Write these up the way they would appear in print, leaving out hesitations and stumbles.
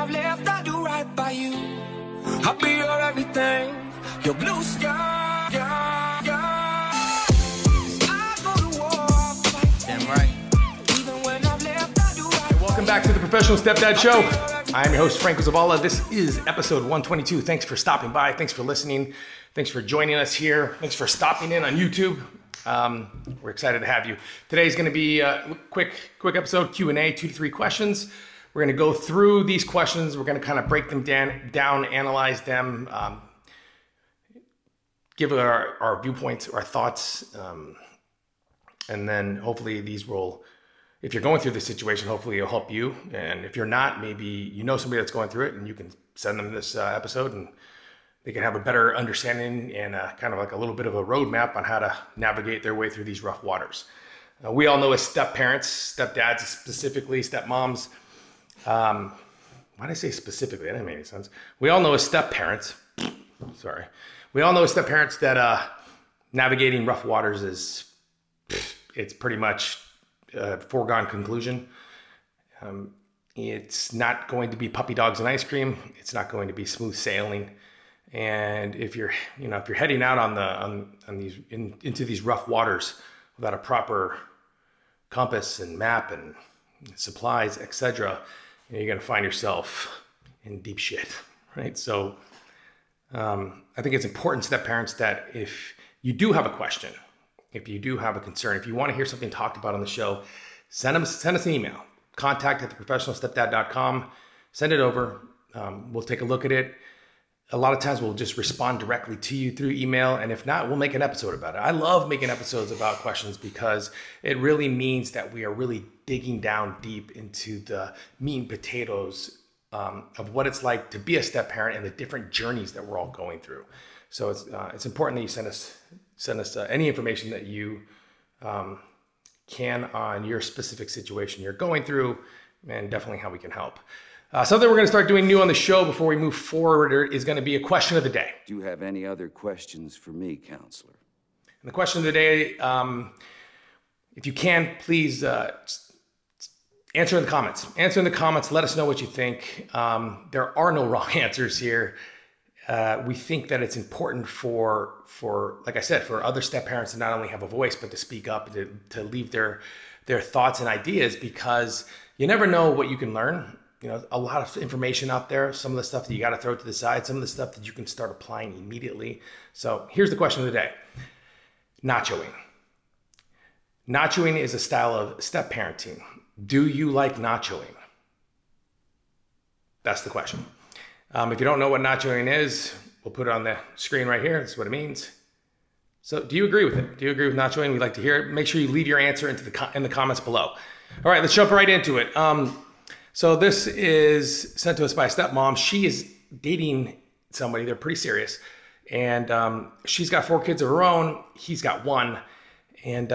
I've left, I'll do right by you. I'll be your everything, your blue sky, I go to war. Damn right. Even when I've left, I'll do right. Hey, welcome back to the Professional Step Dad Show. I am your host, Franco Zavala. This is episode 122. Thanks for stopping by. Thanks for listening. Thanks for joining us here. Thanks for stopping in on YouTube. We're excited to have you. Today's going to be a quick episode, Q&A, 2 to 3 questions. We're going to go through these questions. We're going to kind of break them down, analyze them, give our viewpoints, our thoughts, and then hopefully these will, if you're going through this situation, hopefully it'll help you. And if you're not, maybe you know somebody that's going through it and you can send them this episode and they can have a better understanding and kind of like a little bit of a roadmap on how to navigate their way through these rough waters. We all know as step parents, step dads specifically, step moms. Why did I say specifically? That didn't make any sense. We all know as step parents, sorry. We all know as step parents that navigating rough waters it's pretty much a foregone conclusion. It's not going to be puppy dogs and ice cream. It's not going to be smooth sailing. And if you're heading out into these rough waters without a proper compass and map and supplies, etc., you're going to find yourself in deep shit, right? So I think it's important, step parents, that if you do have a question, if you do have a concern, if you want to hear something talked about on the show, send us an email, contact@theprofessionalstepdad.com. Send it over. We'll take a look at it. A lot of times we'll just respond directly to you through email. And if not, we'll make an episode about it. I love making episodes about questions because it really means that we are really digging down deep into the meat and potatoes of what it's like to be a step parent and the different journeys that we're all going through. So it's important that you send us any information that you can on your specific situation you're going through and definitely how we can help. Something we're going to start doing new on the show before we move forward is going to be a question of the day. Do you have any other questions for me, counselor? And the question of the day, if you can, please answer in the comments. Answer in the comments. Let us know what you think. There are no wrong answers here. We think that it's important for, like I said, for other step parents to not only have a voice, but to speak up, to leave their thoughts and ideas, because you never know what you can learn. You know, a lot of information out there, some of the stuff that you got to throw to the side, some of the stuff that you can start applying immediately. So here's the question of the day. Nachoing. Nachoing is a style of step parenting. Do you like nachoing? That's the question. If you don't know what nachoing is, we'll put it on the screen right here. That's what it means. So do you agree with it? Do you agree with nachoing? We'd like to hear it. Make sure you leave your answer in the comments below. All right, let's jump right into it. So this is sent to us by a stepmom. She is dating somebody. They're pretty serious. And she's got 4 kids of her own. He's got 1. And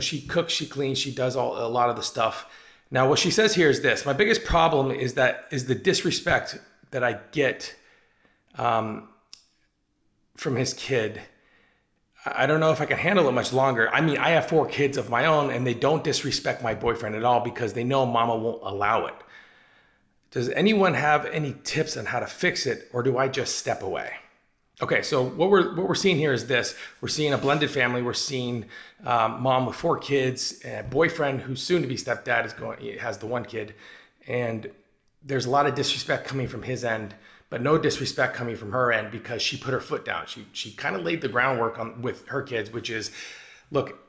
she cooks, she cleans, she does a lot of the stuff. Now, what she says here is this. My biggest problem is the disrespect that I get from his kid. I don't know if I can handle it much longer. I mean, I have 4 kids of my own and they don't disrespect my boyfriend at all because they know mama won't allow it. Does anyone have any tips on how to fix it, or do I just step away? Okay, so what we're seeing here is this. We're seeing a blended family. We're seeing mom with 4 kids, a boyfriend who's soon to be stepdad has the 1 kid, and there's a lot of disrespect coming from his end, but no disrespect coming from her end because she put her foot down. She kind of laid the groundwork with her kids, which is, look,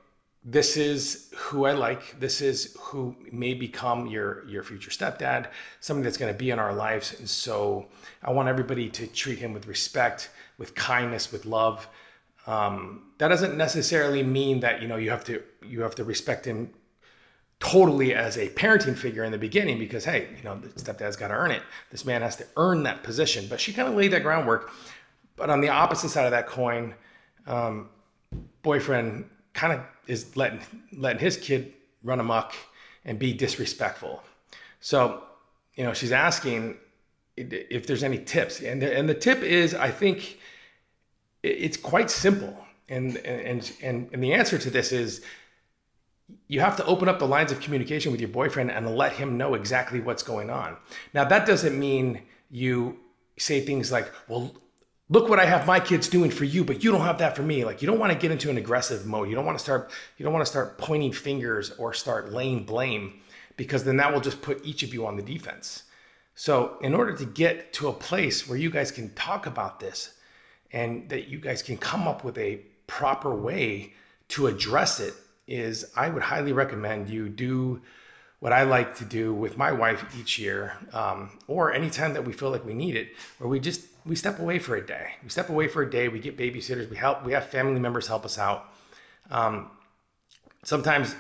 this is who I like. This is who may become your future stepdad, somebody that's going to be in our lives. And so I want everybody to treat him with respect, with kindness, with love. That doesn't necessarily mean that, you have to respect him totally as a parenting figure in the beginning, because hey, the stepdad's got to earn it. This man has to earn that position. But she kind of laid that groundwork. But on the opposite side of that coin, boyfriend kind of is letting his kid run amok and be disrespectful. So she's asking if there's any tips, and the tip is, I think it's quite simple, and the answer to this is you have to open up the lines of communication with your boyfriend and let him know exactly what's going on. Now, that doesn't mean you say things like, well, look what I have my kids doing for you, but you don't have that for me. Like, you don't want to get into an aggressive mode. You don't want to start pointing fingers or start laying blame, because then that will just put each of you on the defense. So in order to get to a place where you guys can talk about this and that you guys can come up with a proper way to address it, is I would highly recommend you do what I like to do with my wife each year, or anytime that we feel like we need it, where we step away for a day. We step away for a day, we get babysitters, we have family members help us out. Sometimes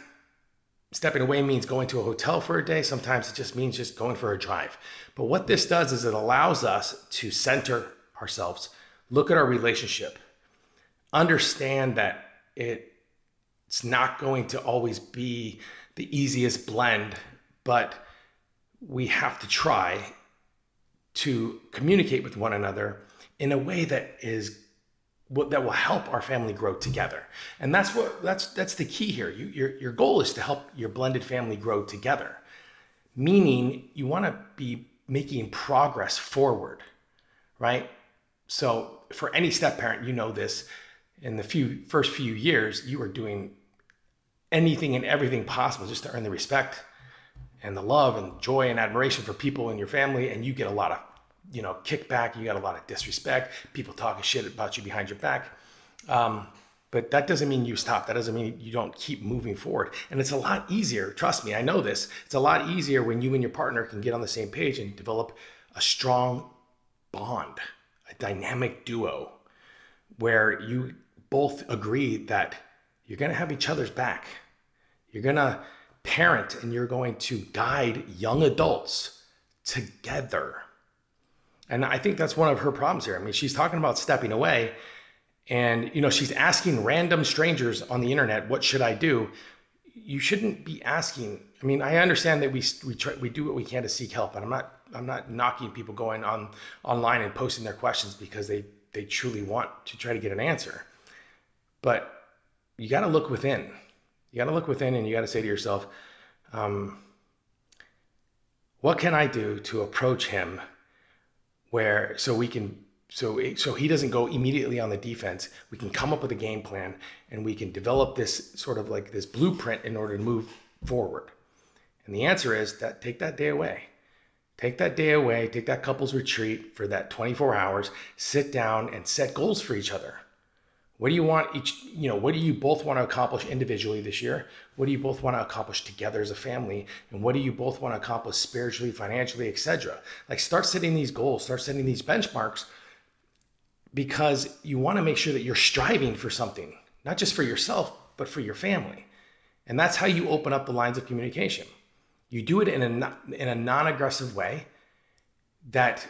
stepping away means going to a hotel for a day. Sometimes it just means just going for a drive. But what this does is it allows us to center ourselves, look at our relationship, understand that it's not going to always be the easiest blend, but we have to try to communicate with one another in a way that will help our family grow together. And that's the key here. Your goal is to help your blended family grow together, meaning you want to be making progress forward, right? So for any step parent, you know this, in the first few years, you are doing anything and everything possible just to earn the respect and the love and joy and admiration for people in your family. And you get a lot of, kickback. You got a lot of disrespect, people talking shit about you behind your back. But that doesn't mean you stop. That doesn't mean you don't keep moving forward. And it's a lot easier. Trust me, I know this. It's a lot easier when you and your partner can get on the same page and develop a strong bond, a dynamic duo where you both agree that you're going to have each other's back. You're going to parent and you're going to guide young adults together. And I think that's one of her problems here. I mean, she's talking about stepping away and, she's asking random strangers on the internet, what should I do? You shouldn't be asking. I mean, I understand that we do what we can to seek help, and I'm not knocking people going on online and posting their questions because they truly want to try to get an answer. But you got to look within. You got to look within and you got to say to yourself, what can I do to approach him so he doesn't go immediately on the defense? We can come up with a game plan and we can develop this sort of like this blueprint in order to move forward. And the answer is that take that day away. Take that day away, take that couples retreat for that 24 hours, sit down and set goals for each other. What do you want what do you both want to accomplish individually this year? What do you both want to accomplish together as a family? And what do you both want to accomplish spiritually, financially, etc.? Like, start setting these goals, start setting these benchmarks, because you want to make sure that you're striving for something, not just for yourself, but for your family. And that's how you open up the lines of communication. You do it in a non-aggressive way that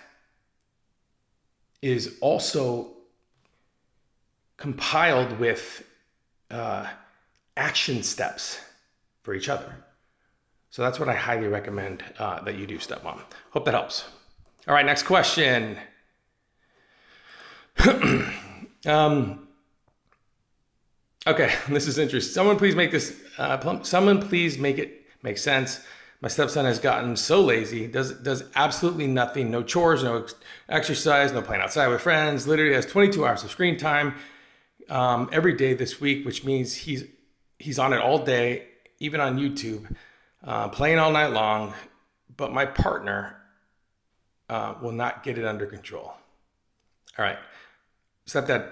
is also compiled with action steps for each other. So that's what I highly recommend that you do, stepmom. Hope that helps. All right, next question. Okay, this is interesting. Someone please make it make sense. My stepson has gotten so lazy, does absolutely nothing, no chores, no exercise, no playing outside with friends, literally has 22 hours of screen time every day this week, which means he's on it all day, even on YouTube, playing all night long, but my partner will not get it under control. All right, stepdad,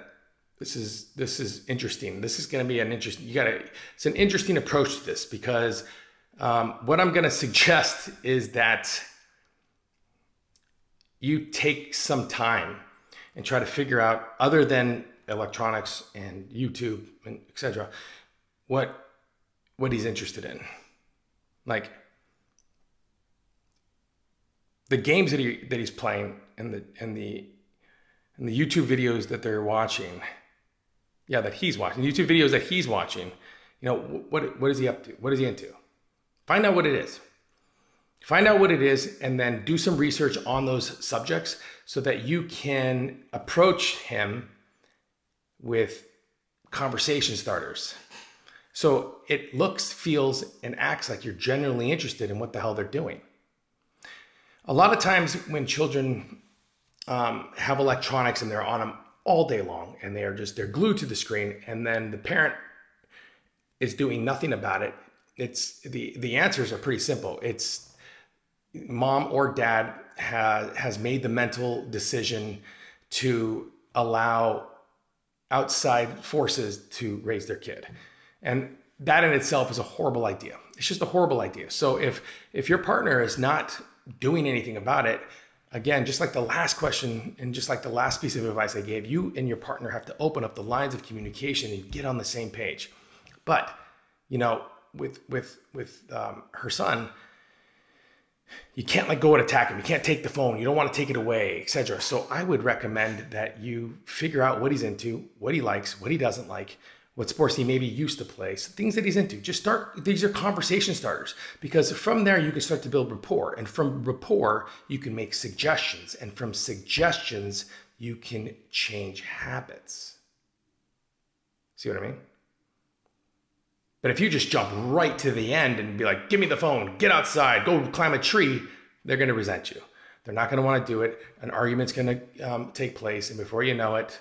this is interesting. This is gonna be it's an interesting approach to this, because what I'm gonna suggest is that you take some time and try to figure out, other than electronics and YouTube and etc., what he's interested in. Like, the games that he's playing and the YouTube videos that they're watching. Yeah, that he's watching. YouTube videos that he's watching. What is he up to? What is he into? Find out what it is. Find out what it is, and then do some research on those subjects so that you can approach him with conversation starters. So it looks, feels, and acts like you're genuinely interested in what the hell they're doing. A lot of times when children have electronics and they're on them all day long and they're glued to the screen, and then the parent is doing nothing about it, it's the answers are pretty simple. It's mom or dad has made the mental decision to allow outside forces to raise their kid. And that in itself is a horrible idea. It's just a horrible idea. So if your partner is not doing anything about it, again, just like the last question and just like the last piece of advice I gave, you and your partner have to open up the lines of communication and get on the same page. But, you know, with her son, you can't let go and attack him. You can't take the phone. You don't want to take it away, etc. So I would recommend that you figure out what he's into, what he likes, what he doesn't like, what sports he maybe used to play, so things that he's into. Just start, these are conversation starters, because from there you can start to build rapport, and from rapport you can make suggestions, and from suggestions you can change habits. See what I mean? But if you just jump right to the end and be like, give me the phone, get outside, go climb a tree, they're going to resent you. They're not going to want to do it. An argument's going to take place, and before you know it,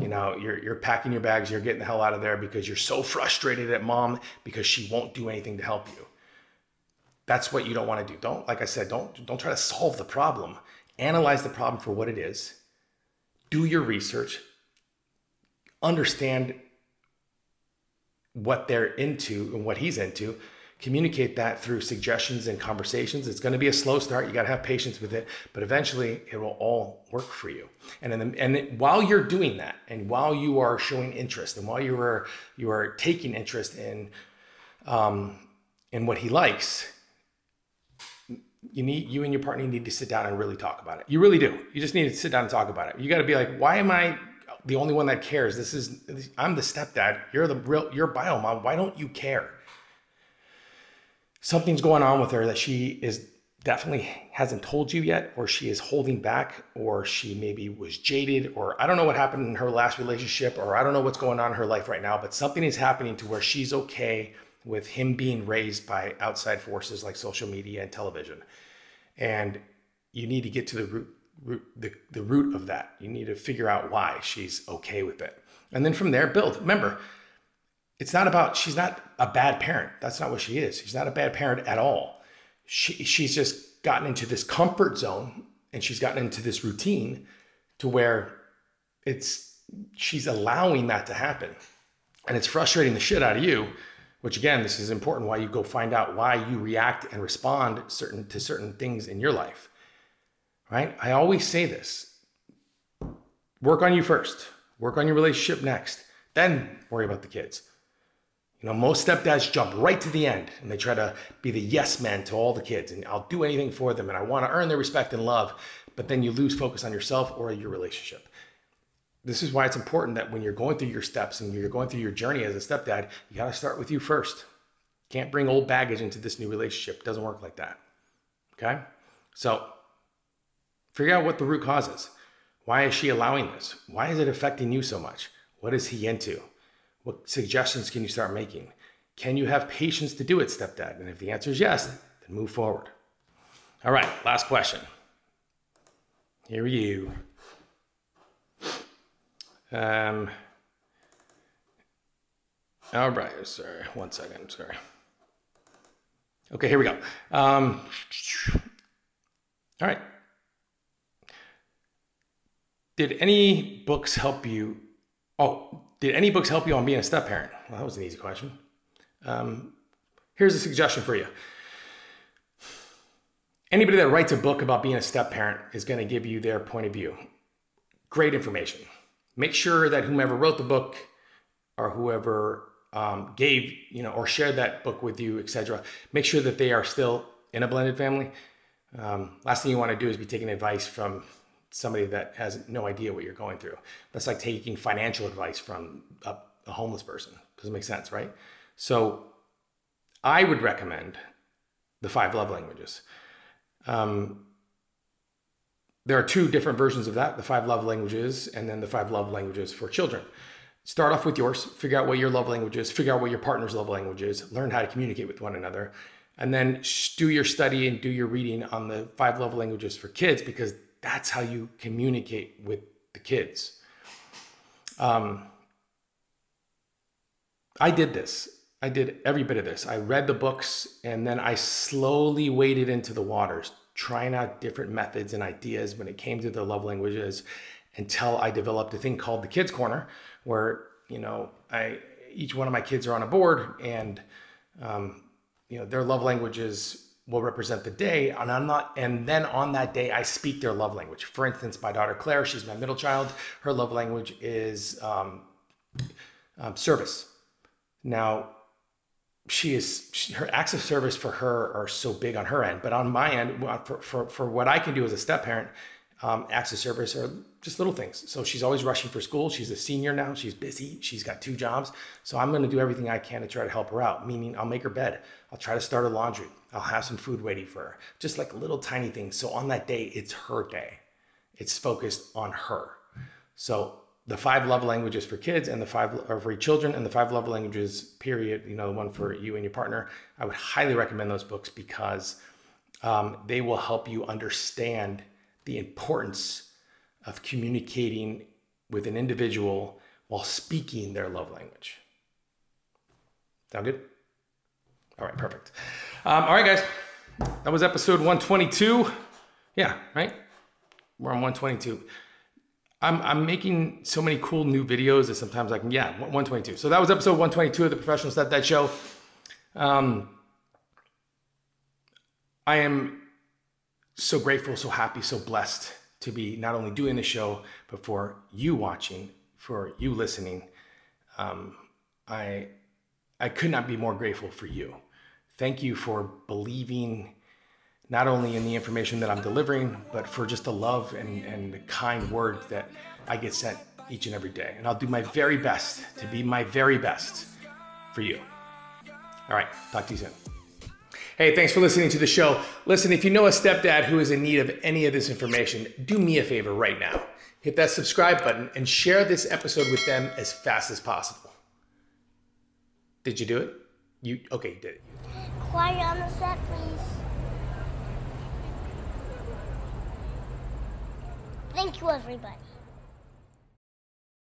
you know, you're packing your bags, you're getting the hell out of there because you're so frustrated at mom because she won't do anything to help you. That's what you don't want to do. Don't, like I said, don't try to solve the problem. Analyze the problem for what it is. Do your research. Understand what they're into and what he's into. Communicate that through suggestions and conversations. It's going to be a slow start. You got to have patience with it, but eventually it will all work for you. And while you're doing that, and while you are showing interest, and while you are taking interest in what he likes, you and your partner need to sit down and really talk about it. You really do. You just need to sit down and talk about it. You got to be like, why am I the only one that cares? I'm the stepdad. You're bio mom. Why don't you care? Something's going on with her that she is definitely hasn't told you yet, or she is holding back, or she maybe was jaded, or I don't know what happened in her last relationship, or I don't know what's going on in her life right now, but something is happening to where she's okay with him being raised by outside forces like social media and television. And you need to get to the root of that. You need to figure out why she's okay with it. And then from there, build. Remember, it's not about, she's not a bad parent. That's not what she is. She's not a bad parent at all. She's just gotten into this comfort zone, and she's gotten into this routine to where she's allowing that to happen. And it's frustrating the shit out of you, which again, this is important why you go find out why you react and respond to certain things in your life, right? I always say this, work on you first, work on your relationship next, then worry about the kids. You know, most stepdads jump right to the end and they try to be the yes man to all the kids, and I'll do anything for them, and I want to earn their respect and love, but then you lose focus on yourself or your relationship. This is why it's important that when you're going through your steps and you're going through your journey as a stepdad, you got to start with you first. Can't bring old baggage into this new relationship. It doesn't work like that. Okay? So figure out what the root cause is. Why is she allowing this? Why is it affecting you so much? What is he into? What suggestions can you start making? Can you have patience to do it, stepdad? And if the answer is yes, then move forward. All right, last question. Here you. All right, sorry, one second, sorry. Okay, here we go. All right. Did any books help you on being a step parent? Well, that was an easy question. Here's a suggestion for you. Anybody that writes a book about being a step parent is going to give you their point of view. Great information. Make sure that whomever wrote the book or whoever gave, you know, or shared that book with you, etc., make sure that they are still in a blended family. Last thing you want to do is be taking advice from somebody that has no idea what you're going through. That's like taking financial advice from a homeless person. Doesn't make sense, right? So I would recommend the 5 love languages. There are 2 different versions of that, the 5 love languages and then the 5 love languages for children. Start off with yours, figure out what your love language is, figure out what your partner's love language is, learn how to communicate with one another, and then do your study and do your reading on the 5 love languages for kids, because that's how you communicate with the kids. I did this. I did every bit of this. I read the books, and then I slowly waded into the waters, trying out different methods and ideas when it came to the love languages, until I developed a thing called the Kids Corner, where, you know, each one of my kids are on a board, and you know, their love languages will represent the day, and then on that day I speak their love language. For instance, my daughter Claire, she's my middle child, her love language is service. Now, her acts of service for her are so big on her end, but on my end, for what I can do as a step parent, acts of service are just little things. So she's always rushing for school. She's a senior now. She's busy. She's got 2 jobs. So I'm going to do everything I can to try to help her out, meaning I'll make her bed. I'll try to start her laundry. I'll have some food waiting for her. Just like little tiny things. So on that day, it's her day. It's focused on her. So the 5 love languages for kids and the 5 for children and the 5 love languages, period, you know, the one for you and your partner, I would highly recommend those books, because they will help you understand the importance of communicating with an individual while speaking their love language. Sound good? All right, perfect. All right, guys, that was episode 122. Yeah, right? We're on 122. I'm making so many cool new videos that sometimes 122. So that was episode 122 of the Professional Step Dad Show. I am so grateful, so happy, so blessed to be not only doing the show, but for you watching, for you listening. I could not be more grateful for you. Thank you for believing not only in the information that I'm delivering, but for just the love and the kind word that I get sent each and every day. And I'll do my very best to be my very best for you. All right, talk to you soon. Hey, thanks for listening to the show. Listen, if you know a stepdad who is in need of any of this information, do me a favor right now. Hit that subscribe button and share this episode with them as fast as possible. Did you do it? Okay, you did it. Quiet on the set, please. Thank you, everybody.